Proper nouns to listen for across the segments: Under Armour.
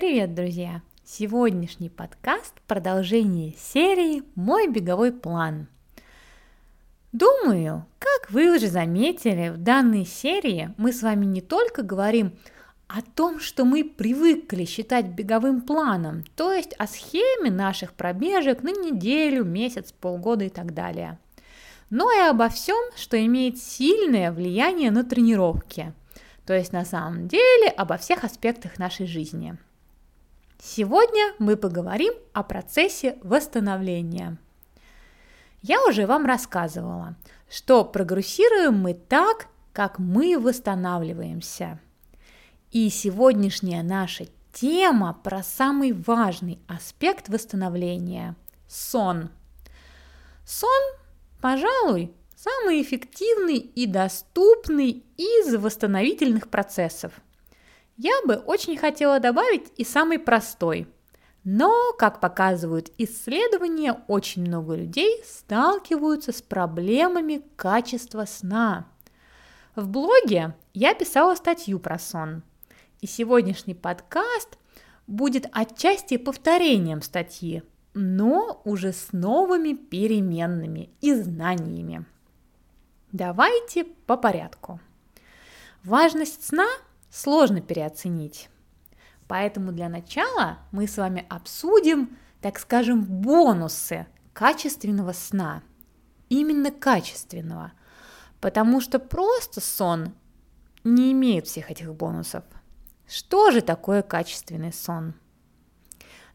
Привет, друзья! Сегодняшний подкаст – продолжение серии «Мой беговой план». Думаю, как вы уже заметили, в данной серии мы с вами не только говорим о том, что мы привыкли считать беговым планом, то есть о схеме наших пробежек на неделю, месяц, полгода и так далее, но и обо всем, что имеет сильное влияние на тренировки, то есть на самом деле обо всех аспектах нашей жизни. Сегодня мы поговорим о процессе восстановления. Я уже вам рассказывала, что прогрессируем мы так, как мы восстанавливаемся. И сегодняшняя наша тема про самый важный аспект восстановления – сон. Сон, пожалуй, самый эффективный и доступный из восстановительных процессов. Я бы очень хотела добавить и самый простой. Но, как показывают исследования, очень много людей сталкиваются с проблемами качества сна. В блоге я писала статью про сон. И сегодняшний подкаст будет отчасти повторением статьи, но уже с новыми переменными и знаниями. Давайте по порядку. Важность сна сложно переоценить. Поэтому для начала мы с вами обсудим, так скажем, бонусы качественного сна. Именно качественного. Потому что просто сон не имеет всех этих бонусов. Что же такое качественный сон?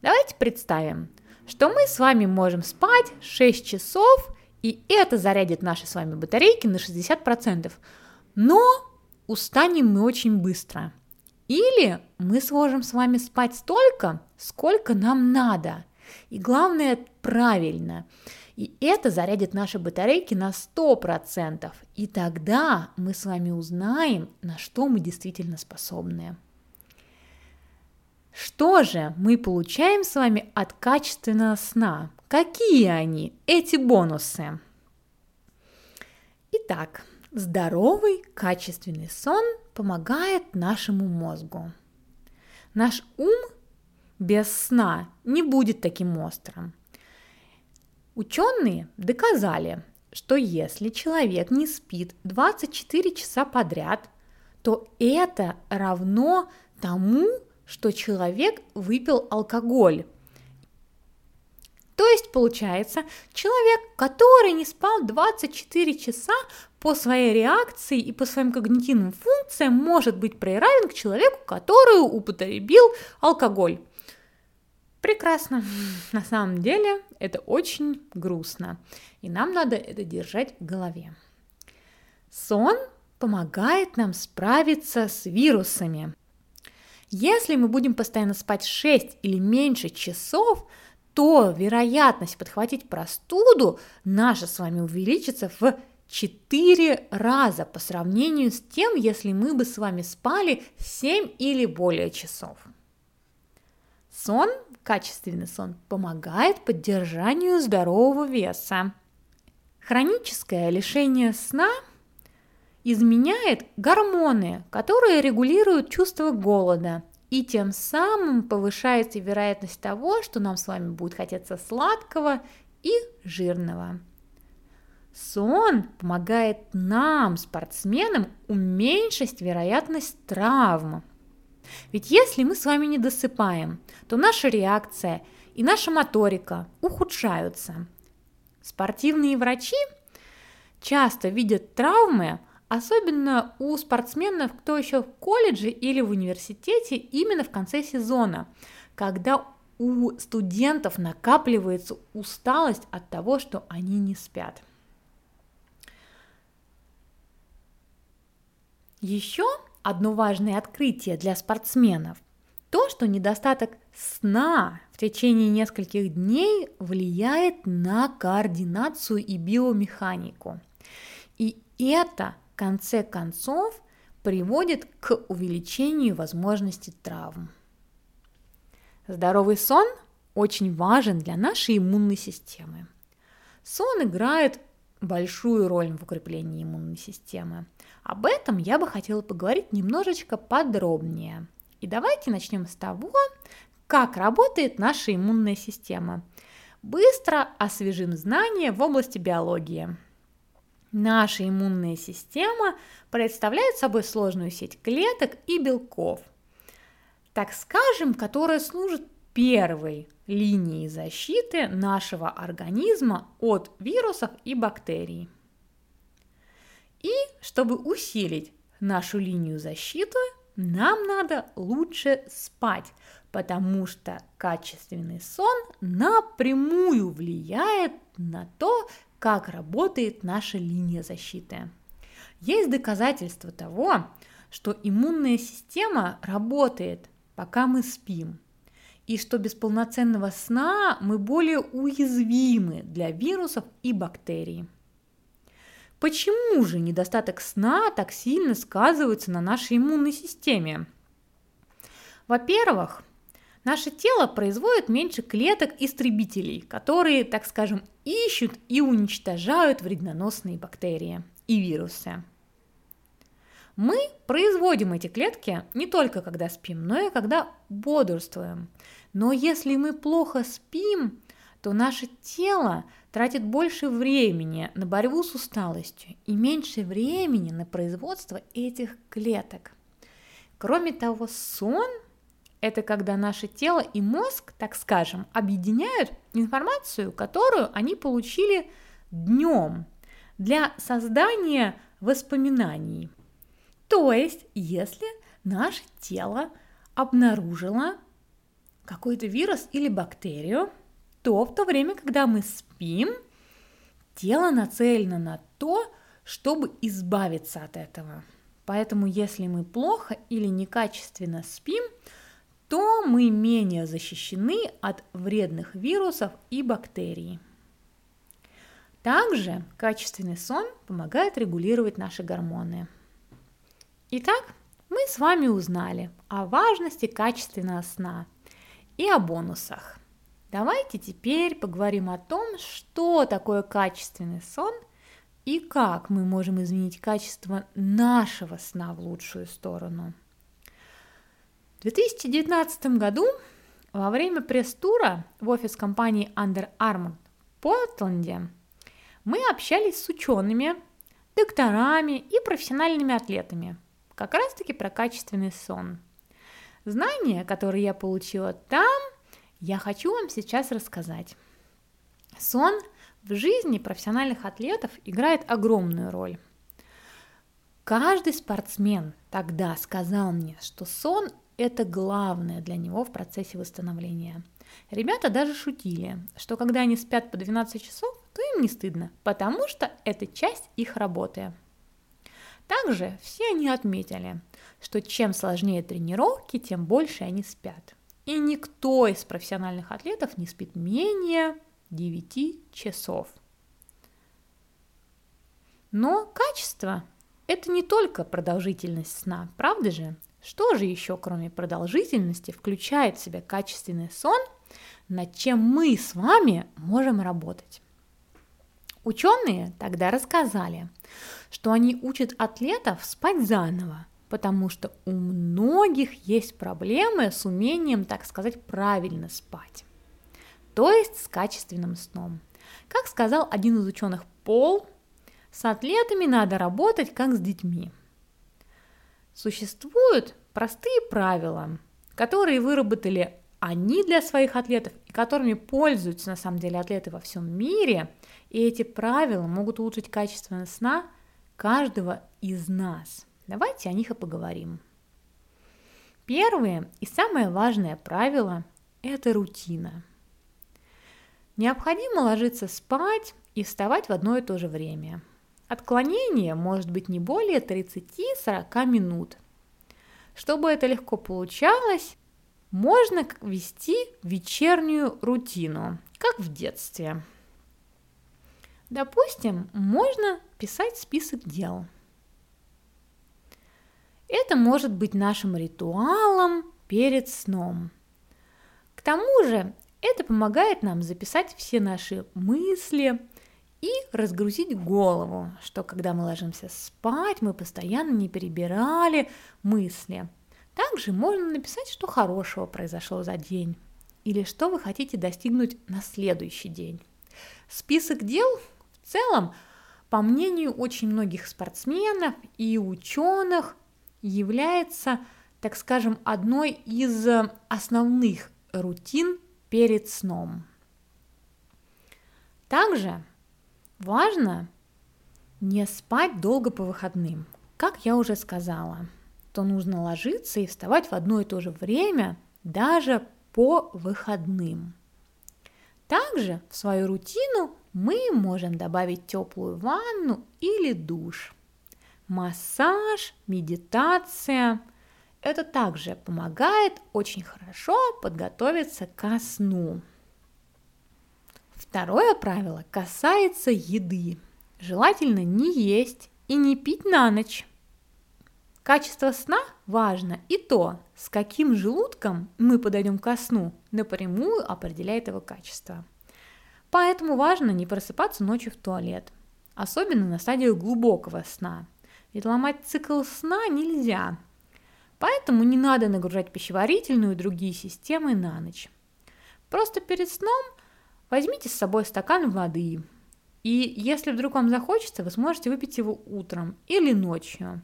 Давайте представим, что мы с вами можем спать 6 часов, и это зарядит наши с вами батарейки на 60%. Но устанем мы очень быстро. Или мы сможем с вами спать столько, сколько нам надо. И главное, правильно. И это зарядит наши батарейки на 100%. И тогда мы с вами узнаем, на что мы действительно способны. Что же мы получаем с вами от качественного сна? Какие они, эти бонусы? Итак, здоровый, качественный сон помогает нашему мозгу. Наш ум без сна не будет таким острым. Ученые доказали, что если человек не спит 24 часа подряд, то это равно тому, что человек выпил алкоголь. То есть, получается, человек, который не спал 24 часа, по своей реакции и по своим когнитивным функциям может быть приравнен к человеку, который употребил алкоголь. Прекрасно. На самом деле это очень грустно, и нам надо это держать в голове. Сон помогает нам справиться с вирусами. Если мы будем постоянно спать 6 или меньше часов, то вероятность подхватить простуду наша с вами увеличится в 4 раза по сравнению с тем, если мы бы с вами спали 7 или более часов. Сон, качественный сон, помогает поддержанию здорового веса. Хроническое лишение сна изменяет гормоны, которые регулируют чувство голода, и тем самым повышается вероятность того, что нам с вами будет хотеться сладкого и жирного. Сон помогает нам, спортсменам, уменьшить вероятность травм. Ведь если мы с вами не досыпаем, то наша реакция и наша моторика ухудшаются. Спортивные врачи часто видят травмы, особенно у спортсменов, кто еще в колледже или в университете, именно в конце сезона, когда у студентов накапливается усталость от того, что они не спят. Еще одно важное открытие для спортсменов – то, что недостаток сна в течение нескольких дней влияет на координацию и биомеханику. И это, в конце концов, приводит к увеличению возможности травм. Здоровый сон очень важен для нашей иммунной системы. Сон играет большую роль в укреплении иммунной системы. Об этом я бы хотела поговорить немножечко подробнее. И давайте начнем с того, как работает наша иммунная система. Быстро освежим знания в области биологии. Наша иммунная система представляет собой сложную сеть клеток и белков, так скажем, которая служит первой линией защиты нашего организма от вирусов и бактерий. И чтобы усилить нашу линию защиты, нам надо лучше спать, потому что качественный сон напрямую влияет на то, как работает наша линия защиты. Есть доказательства того, что иммунная система работает, пока мы спим, и что без полноценного сна мы более уязвимы для вирусов и бактерий. Почему же недостаток сна так сильно сказывается на нашей иммунной системе? Во-первых, наше тело производит меньше клеток-истребителей, которые, так скажем, ищут и уничтожают вредоносные бактерии и вирусы. Мы производим эти клетки не только когда спим, но и когда бодрствуем. Но если мы плохо спим, то наше тело тратит больше времени на борьбу с усталостью и меньше времени на производство этих клеток. Кроме того, сон – это когда наше тело и мозг, так скажем, объединяют информацию, которую они получили днем, для создания воспоминаний. То есть, если наше тело обнаружило какой-то вирус или бактерию, то в то время, когда мы спим, тело нацелено на то, чтобы избавиться от этого. Поэтому, если мы плохо или некачественно спим, то мы менее защищены от вредных вирусов и бактерий. Также качественный сон помогает регулировать наши гормоны. Итак, мы с вами узнали о важности качественного сна и о бонусах. Давайте теперь поговорим о том, что такое качественный сон и как мы можем изменить качество нашего сна в лучшую сторону. В 2019 году во время пресс-тура в офис компании Under Armour в Портленде мы общались с учеными, докторами и профессиональными атлетами как раз-таки про качественный сон. Знания, которые я получила там, я хочу вам сейчас рассказать. Сон в жизни профессиональных атлетов играет огромную роль. Каждый спортсмен тогда сказал мне, что сон – это главное для него в процессе восстановления. Ребята даже шутили, что когда они спят по 12 часов, то им не стыдно, потому что это часть их работы. Также все они отметили, что чем сложнее тренировки, тем больше они спят. И никто из профессиональных атлетов не спит менее 9 часов. Но качество – это не только продолжительность сна, правда же? Что же еще, кроме продолжительности, включает в себя качественный сон, над чем мы с вами можем работать? Ученые тогда рассказали, что они учат атлетов спать заново, потому что у многих есть проблемы с умением, так сказать, правильно спать, то есть с качественным сном. Как сказал один из ученых Пол, с атлетами надо работать как с детьми. Существуют простые правила, которые выработали они для своих атлетов и которыми пользуются на самом деле атлеты во всем мире, и эти правила могут улучшить качество сна каждого из нас. Давайте о них и поговорим. Первое и самое важное правило – это рутина. Необходимо ложиться спать и вставать в одно и то же время. Отклонение может быть не более 30-40 минут. Чтобы это легко получалось, можно вести вечернюю рутину, как в детстве. Допустим, можно писать список дел. Это может быть нашим ритуалом перед сном. К тому же это помогает нам записать все наши мысли и разгрузить голову, что когда мы ложимся спать, мы постоянно не перебирали мысли. Также можно написать, что хорошего произошло за день или что вы хотите достигнуть на следующий день. Список дел в целом, по мнению очень многих спортсменов и ученых, является, так скажем, одной из основных рутин перед сном. Также важно не спать долго по выходным. Как я уже сказала, то нужно ложиться и вставать в одно и то же время, даже по выходным. Также в свою рутину мы можем добавить теплую ванну или душ. Массаж, медитация – это также помогает очень хорошо подготовиться ко сну. Второе правило касается еды. Желательно не есть и не пить на ночь. Качество сна важно, и то, с каким желудком мы подойдем ко сну, напрямую определяет его качество. Поэтому важно не просыпаться ночью в туалет, особенно на стадии глубокого сна. Ведь ломать цикл сна нельзя, поэтому не надо нагружать пищеварительную и другие системы на ночь. Просто перед сном возьмите с собой стакан воды, и если вдруг вам захочется, вы сможете выпить его утром или ночью.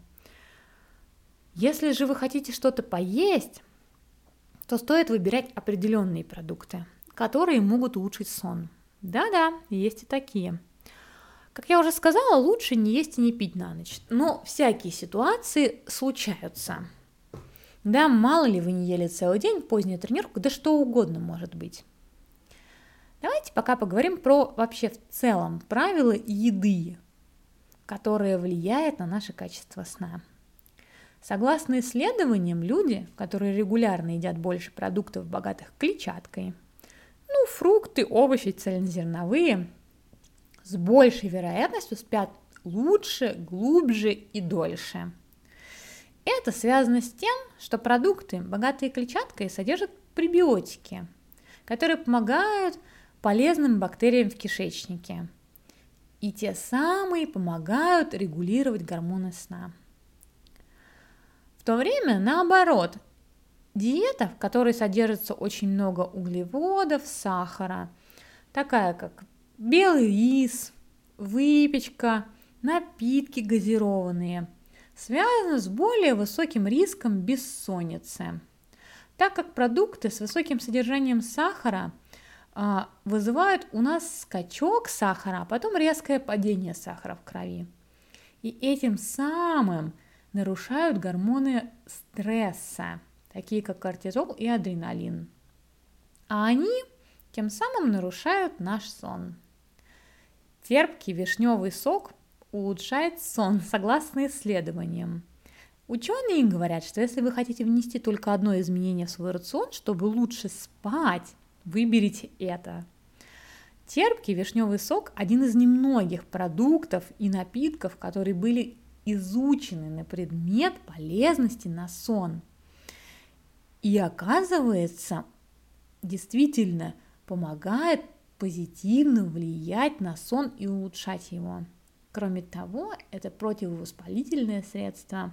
Если же вы хотите что-то поесть, то стоит выбирать определенные продукты, которые могут улучшить сон. Да-да, есть и такие. Как я уже сказала, лучше не есть и не пить на ночь, но всякие ситуации случаются. Да, мало ли вы не ели целый день, поздняя тренировка, да что угодно может быть. Давайте пока поговорим про вообще в целом правила еды, которые влияют на наше качество сна. Согласно исследованиям, люди, которые регулярно едят больше продуктов, богатых клетчаткой, фрукты, овощи, цельнозерновые, с большей вероятностью спят лучше, глубже и дольше. Это связано с тем, что продукты, богатые клетчаткой, содержат пребиотики, которые помогают полезным бактериям в кишечнике. И те самые помогают регулировать гормоны сна. В то время, наоборот, диета, в которой содержится очень много углеводов, сахара, такая как белый рис, выпечка, напитки газированные, связана с более высоким риском бессонницы, так как продукты с высоким содержанием сахара вызывают у нас скачок сахара, а потом резкое падение сахара в крови. И этим самым нарушают гормоны стресса, такие как кортизол и адреналин. А они тем самым нарушают наш сон. Терпкий вишневый сок улучшает сон, согласно исследованиям. Ученые говорят, что если вы хотите внести только одно изменение в свой рацион, чтобы лучше спать, выберите это. Терпкий вишневый сок – один из немногих продуктов и напитков, которые были изучены на предмет полезности на сон. И оказывается, действительно помогает позитивно влиять на сон и улучшать его. Кроме того, это противовоспалительное средство,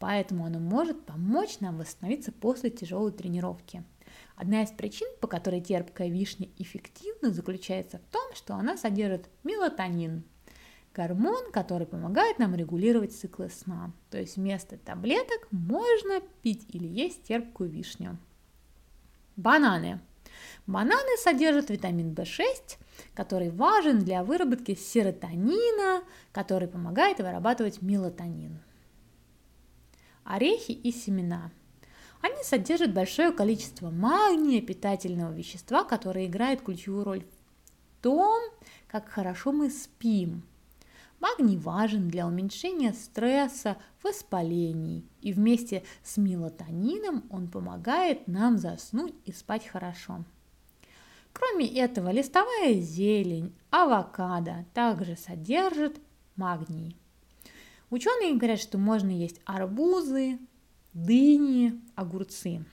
поэтому оно может помочь нам восстановиться после тяжелой тренировки. Одна из причин, по которой терпкая вишня эффективна, заключается в том, что она содержит мелатонин, гормон, который помогает нам регулировать циклы сна. То есть вместо таблеток можно пить или есть терпкую вишню. Бананы. Бананы содержат витамин В6, который важен для выработки серотонина, который помогает вырабатывать мелатонин. Орехи и семена. Они содержат большое количество магния, питательного вещества, которое играет ключевую роль в том, как хорошо мы спим. Магний важен для уменьшения стресса, воспалений, и вместе с мелатонином он помогает нам заснуть и спать хорошо. Кроме этого, листовая зелень, авокадо также содержат магний. Ученые говорят, что можно есть арбузы, дыни, огурцы,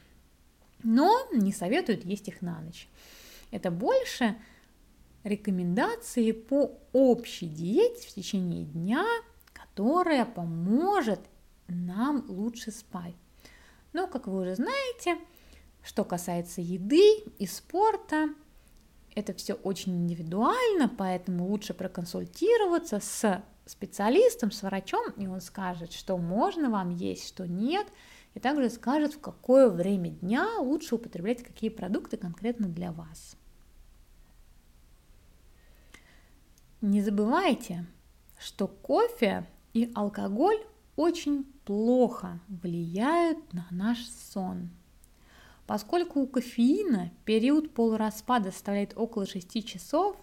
но не советуют есть их на ночь. Это больше рекомендации по общей диете в течение дня, которая поможет нам лучше спать. Но, как вы уже знаете, что касается еды и спорта, это все очень индивидуально, поэтому лучше проконсультироваться с специалистом, с врачом, и он скажет, что можно вам есть, что нет, и также скажет, в какое время дня лучше употреблять какие продукты конкретно для вас. Не забывайте, что кофе и алкоголь очень плохо влияют на наш сон. Поскольку у кофеина период полураспада составляет около 6 часов,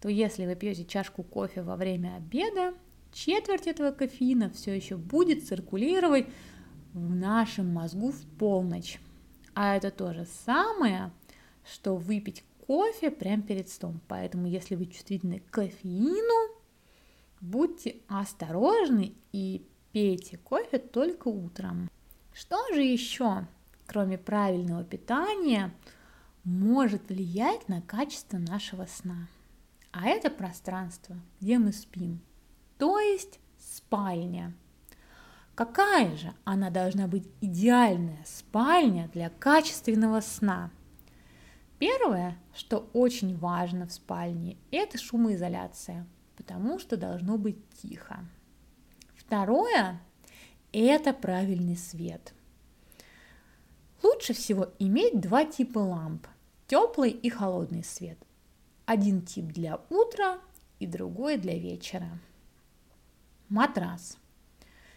то если вы пьете чашку кофе во время обеда, четверть этого кофеина все еще будет циркулировать в нашем мозгу в полночь. А это то же самое, что выпить кофе прямо перед сном. Поэтому, если вы чувствительны к кофеину, будьте осторожны и пейте кофе только утром. Что же еще, кроме правильного питания, может влиять на качество нашего сна? А это пространство, где мы спим, то есть спальня. Какая же она должна быть идеальная спальня для качественного сна? Первое, что очень важно в спальне, это шумоизоляция, потому что должно быть тихо. Второе, это правильный свет. Лучше всего иметь 2 типа ламп – теплый и холодный свет. Один тип для утра и другой для вечера. Матрас.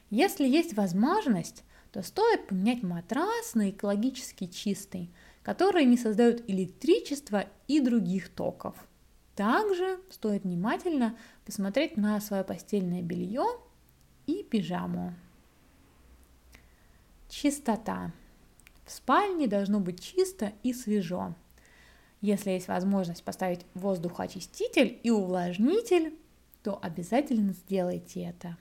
Если есть возможность, то стоит поменять матрас на экологически чистый, который не создает электричества и других токов. Также стоит внимательно посмотреть на свое постельное белье и пижаму. Чистота. В спальне должно быть чисто и свежо. Если есть возможность поставить воздухоочиститель и увлажнитель, то обязательно сделайте это.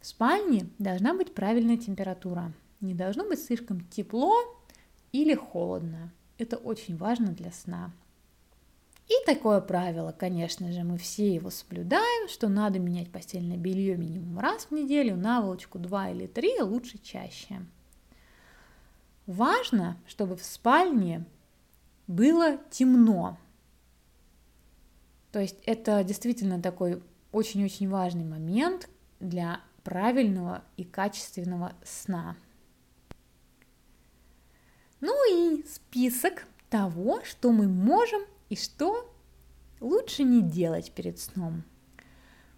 В спальне должна быть правильная температура. Не должно быть слишком тепло или холодно. Это очень важно для сна. И такое правило, конечно же, мы все его соблюдаем, что надо менять постельное белье минимум раз в неделю, наволочку 2 или 3, лучше чаще. Важно, чтобы в спальне было темно. То есть это действительно такой очень-очень важный момент для правильного и качественного сна. Ну и список того, что мы можем и что лучше не делать перед сном.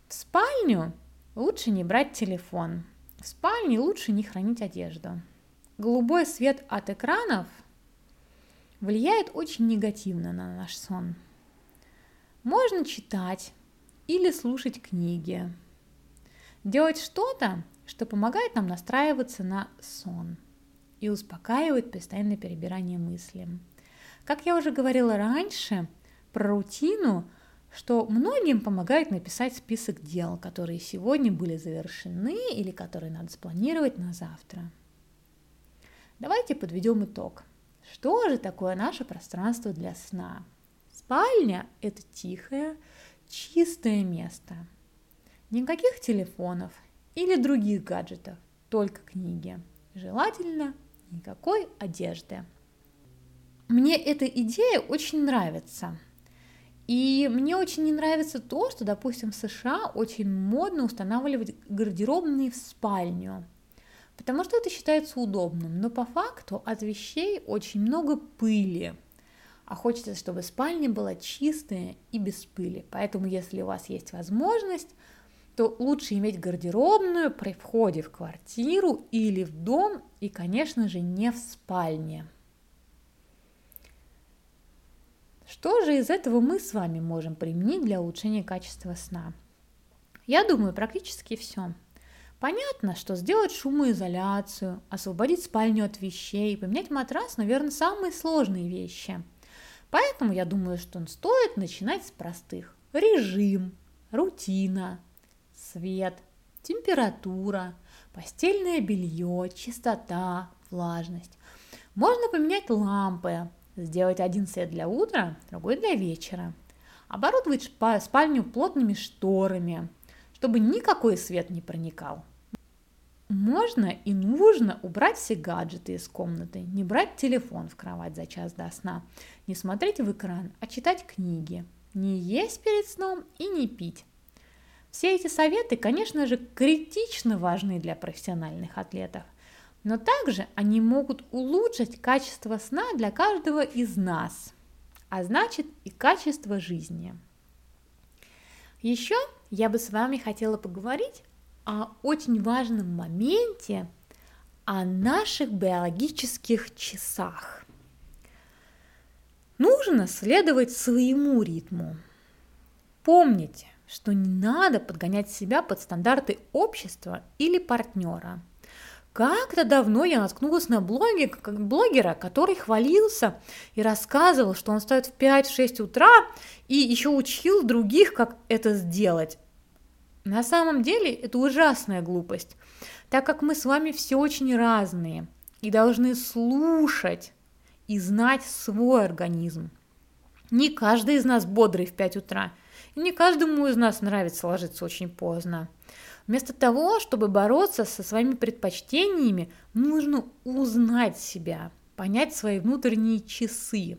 В спальню лучше не брать телефон. В спальне лучше не хранить одежду. Голубой свет от экранов влияет очень негативно на наш сон. Можно читать или слушать книги. Делать что-то, что помогает нам настраиваться на сон и успокаивает постоянное перебирание мыслей. Как я уже говорила раньше про рутину, что многим помогает написать список дел, которые сегодня были завершены или которые надо спланировать на завтра. Давайте подведем итог. Что же такое наше пространство для сна? Спальня – это тихое, чистое место. Никаких телефонов или других гаджетов, только книги. Желательно никакой одежды. Мне эта идея очень нравится. И мне очень не нравится то, что, допустим, в США очень модно устанавливать гардеробные в спальню. Потому что это считается удобным, но по факту от вещей очень много пыли, а хочется, чтобы спальня была чистая и без пыли. Поэтому, если у вас есть возможность, то лучше иметь гардеробную при входе в квартиру или в дом, и, конечно же, не в спальне. Что же из этого мы с вами можем применить для улучшения качества сна? Я думаю, практически все. Понятно, что сделать шумоизоляцию, освободить спальню от вещей, поменять матрас, наверное, самые сложные вещи. Поэтому я думаю, что стоит начинать с простых. Режим, рутина, свет, температура, постельное белье, чистота, влажность. Можно поменять лампы, сделать один свет для утра, другой для вечера. Оборудовать спальню плотными шторами, чтобы никакой свет не проникал. Можно и нужно убрать все гаджеты из комнаты, не брать телефон в кровать за час до сна, не смотреть в экран, а читать книги, не есть перед сном и не пить. Все эти советы, конечно же, критично важны для профессиональных атлетов, но также они могут улучшить качество сна для каждого из нас, а значит и качество жизни. Еще я бы с вами хотела поговорить о очень важном моменте, о наших биологических часах. Нужно следовать своему ритму. Помните, что не надо подгонять себя под стандарты общества или партнера. Как-то давно я наткнулась на блогера, который хвалился и рассказывал, что он встает в 5-6 утра и еще учил других, как это сделать. На самом деле это ужасная глупость, так как мы с вами все очень разные и должны слушать и знать свой организм. Не каждый из нас бодрый в 5 утра, и не каждому из нас нравится ложиться очень поздно. Вместо того, чтобы бороться со своими предпочтениями, нужно узнать себя, понять свои внутренние часы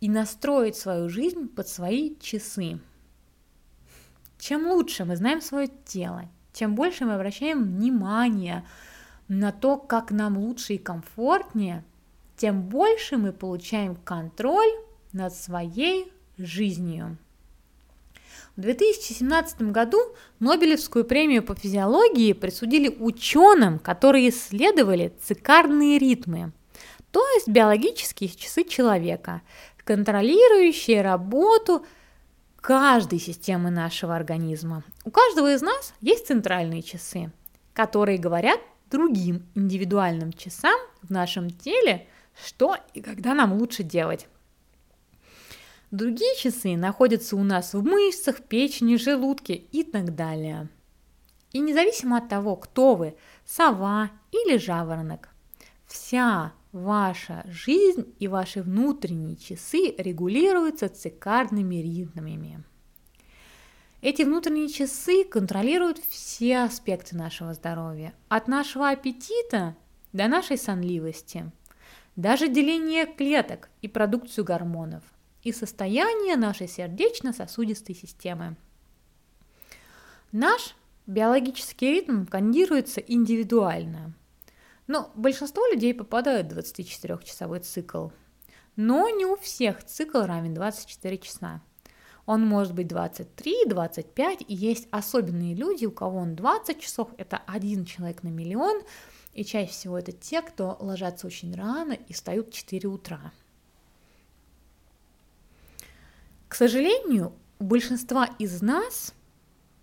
и настроить свою жизнь под свои часы. Чем лучше мы знаем свое тело, чем больше мы обращаем внимание на то, как нам лучше и комфортнее, тем больше мы получаем контроль над своей жизнью. В 2017 году Нобелевскую премию по физиологии присудили ученым, которые исследовали циркадные ритмы, то есть биологические часы человека, контролирующие работу каждой системы нашего организма. У каждого из нас есть центральные часы, которые говорят другим индивидуальным часам в нашем теле, что и когда нам лучше делать. Другие часы находятся у нас в мышцах, печени, желудке и так далее. И независимо от того, кто вы, сова или жаворонок, вся ваша жизнь и ваши внутренние часы регулируются циркадными ритмами. Эти внутренние часы контролируют все аспекты нашего здоровья, от нашего аппетита до нашей сонливости, даже деление клеток и продукцию гормонов, и состояние нашей сердечно-сосудистой системы. Наш биологический ритм кондируется индивидуально. Но большинство людей попадают в 24-часовой цикл. Но не у всех цикл равен 24 часа. Он может быть 23, 25, и есть особенные люди, у кого он 20 часов, это один человек на миллион, и чаще всего это те, кто ложатся очень рано и встают в 4 утра. К сожалению, у большинства из нас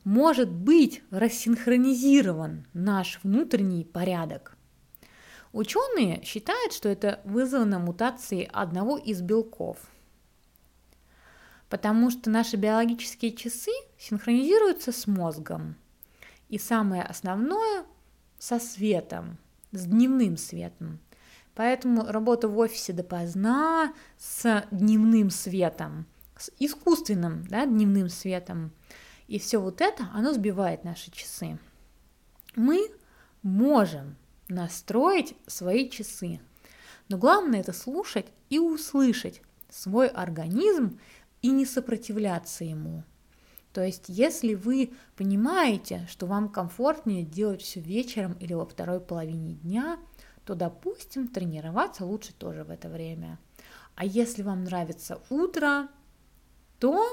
может быть рассинхронизирован наш внутренний порядок. Ученые считают, что это вызвано мутацией одного из белков, потому что наши биологические часы синхронизируются с мозгом, и самое основное – со светом, с дневным светом. Поэтому работа в офисе допоздна с дневным светом, с искусственным, дневным светом. И все вот это, оно сбивает наши часы. Мы можем настроить свои часы, но главное это слушать и услышать свой организм и не сопротивляться ему. То есть, если вы понимаете, что вам комфортнее делать все вечером или во второй половине дня, то, допустим, тренироваться лучше тоже в это время. А если вам нравится утро, то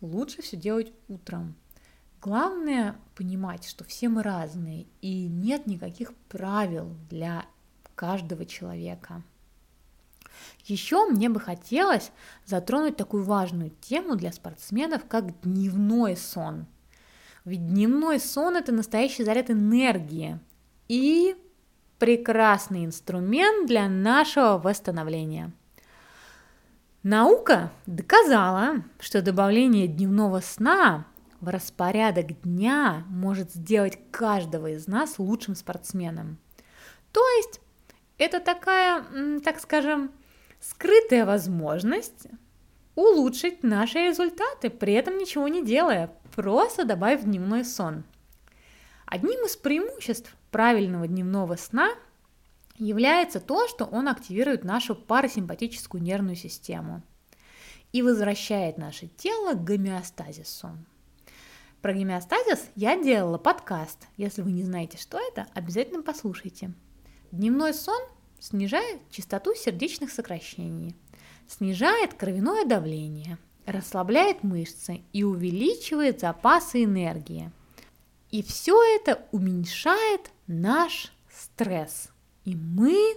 лучше все делать утром. Главное понимать, что все мы разные, и нет никаких правил для каждого человека. Еще мне бы хотелось затронуть такую важную тему для спортсменов, как дневной сон. Ведь дневной сон – это настоящий заряд энергии и прекрасный инструмент для нашего восстановления. Наука доказала, что добавление дневного сна в распорядок дня может сделать каждого из нас лучшим спортсменом. То есть это такая, так скажем, скрытая возможность улучшить наши результаты, при этом ничего не делая, просто добавив дневной сон. Одним из преимуществ правильного дневного сна является то, что он активирует нашу парасимпатическую нервную систему и возвращает наше тело к гомеостазису. Про гомеостазис я делала подкаст. Если вы не знаете, что это, обязательно послушайте. Дневной сон снижает частоту сердечных сокращений, снижает кровяное давление, расслабляет мышцы и увеличивает запасы энергии. И все это уменьшает наш стресс, и мы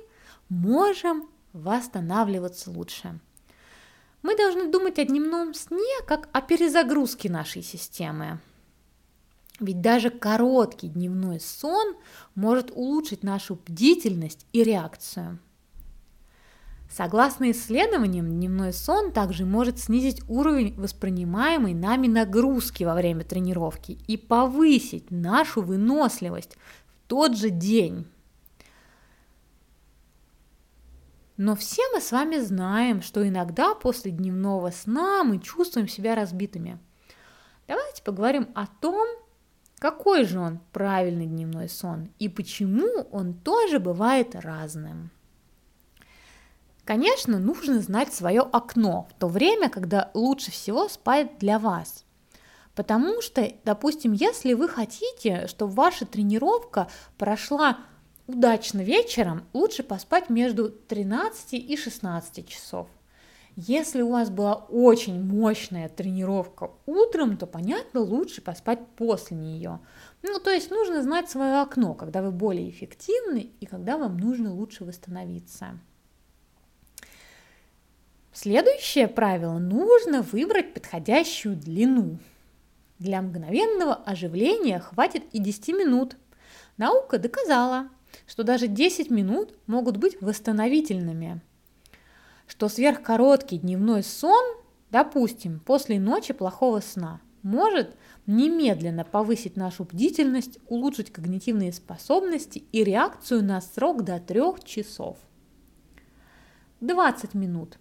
можем восстанавливаться лучше. Мы должны думать о дневном сне как о перезагрузке нашей системы. Ведь даже короткий дневной сон может улучшить нашу бдительность и реакцию. Согласно исследованиям, дневной сон также может снизить уровень воспринимаемой нами нагрузки во время тренировки и повысить нашу выносливость в тот же день. Но все мы с вами знаем, что иногда после дневного сна мы чувствуем себя разбитыми. Давайте поговорим о том, какой же он правильный дневной сон и почему он тоже бывает разным. Конечно, нужно знать свое окно, в то время, когда лучше всего спать для вас. Потому что, допустим, если вы хотите, чтобы ваша тренировка прошла удачно вечером, лучше поспать между 13 и 16 часов. Если у вас была очень мощная тренировка утром, то, понятно, лучше поспать после нее. То есть нужно знать свое окно, когда вы более эффективны и когда вам нужно лучше восстановиться. Следующее правило: нужно выбрать подходящую длину. Для мгновенного оживления хватит и 10 минут. Наука доказала, что даже 10 минут могут быть восстановительными, что сверхкороткий дневной сон, допустим, после ночи плохого сна, может немедленно повысить нашу бдительность, улучшить когнитивные способности и реакцию на срок до 3 часов. 20 минут.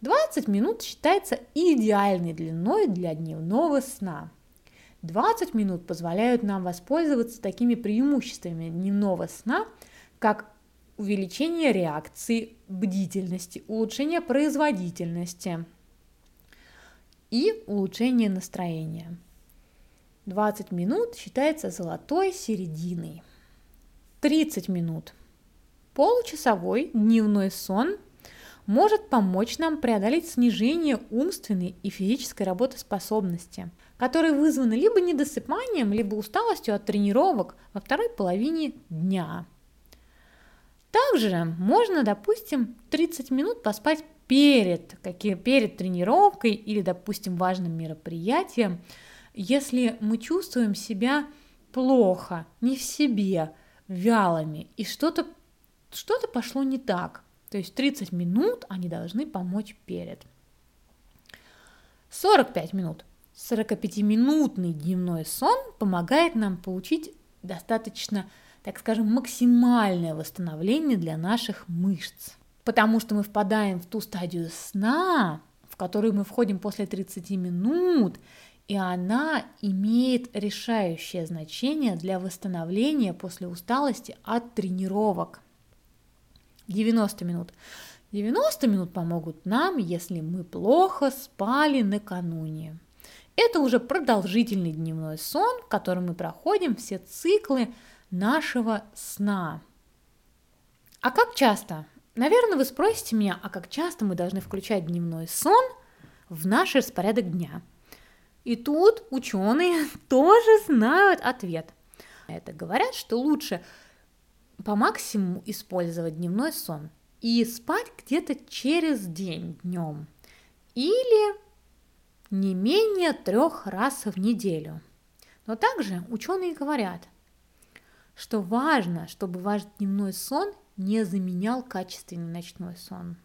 20 минут считается идеальной длиной для дневного сна. 20 минут позволяют нам воспользоваться такими преимуществами дневного сна, как увеличение реакции, бдительности, улучшение производительности и улучшение настроения. 20 минут считается золотой серединой. 30 минут. Получасовой дневной сон может помочь нам преодолеть снижение умственной и физической работоспособности, которые вызваны либо недосыпанием, либо усталостью от тренировок во второй половине дня. Также можно, допустим, 30 минут поспать перед тренировкой или, допустим, важным мероприятием, если мы чувствуем себя плохо, не в себе, вялыми, и что-то пошло не так. То есть 30 минут они должны помочь перед. 45 минут. 45-минутный дневной сон помогает нам получить достаточно, так скажем, максимальное восстановление для наших мышц. Потому что мы впадаем в ту стадию сна, в которую мы входим после 30 минут, и она имеет решающее значение для восстановления после усталости от тренировок. 90 минут. 90 минут помогут нам, если мы плохо спали накануне. Это уже продолжительный дневной сон, в котором мы проходим все циклы нашего сна. А как часто? Наверное, вы спросите меня, а как часто мы должны включать дневной сон в наш распорядок дня? И тут ученые тоже знают ответ. Это говорят, что лучше по максимуму использовать дневной сон и спать где-то через день днем или не менее 3 раз в неделю. Но также ученые говорят, что важно, чтобы ваш дневной сон не заменял качественный ночной сон.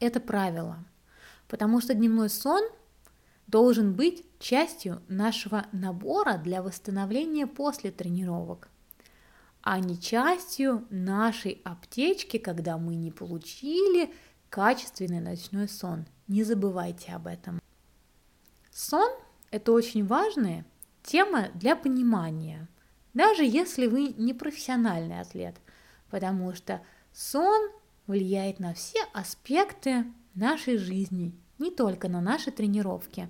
Это правило, потому что дневной сон должен быть частью нашего набора для восстановления после тренировок, а не частью нашей аптечки, когда мы не получили качественный ночной сон. Не забывайте об этом. Сон – это очень важная тема для понимания, даже если вы не профессиональный атлет, потому что сон влияет на все аспекты нашей жизни, не только на наши тренировки.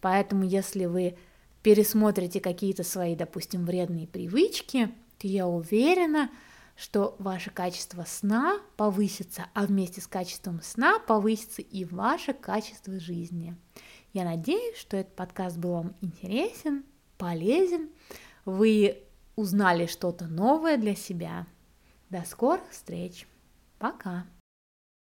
Поэтому, если вы пересмотрите какие-то свои, допустим, вредные привычки, то я уверена, что ваше качество сна повысится, а вместе с качеством сна повысится и ваше качество жизни. Я надеюсь, что этот подкаст был вам интересен, полезен, вы узнали что-то новое для себя. До скорых встреч! Пока!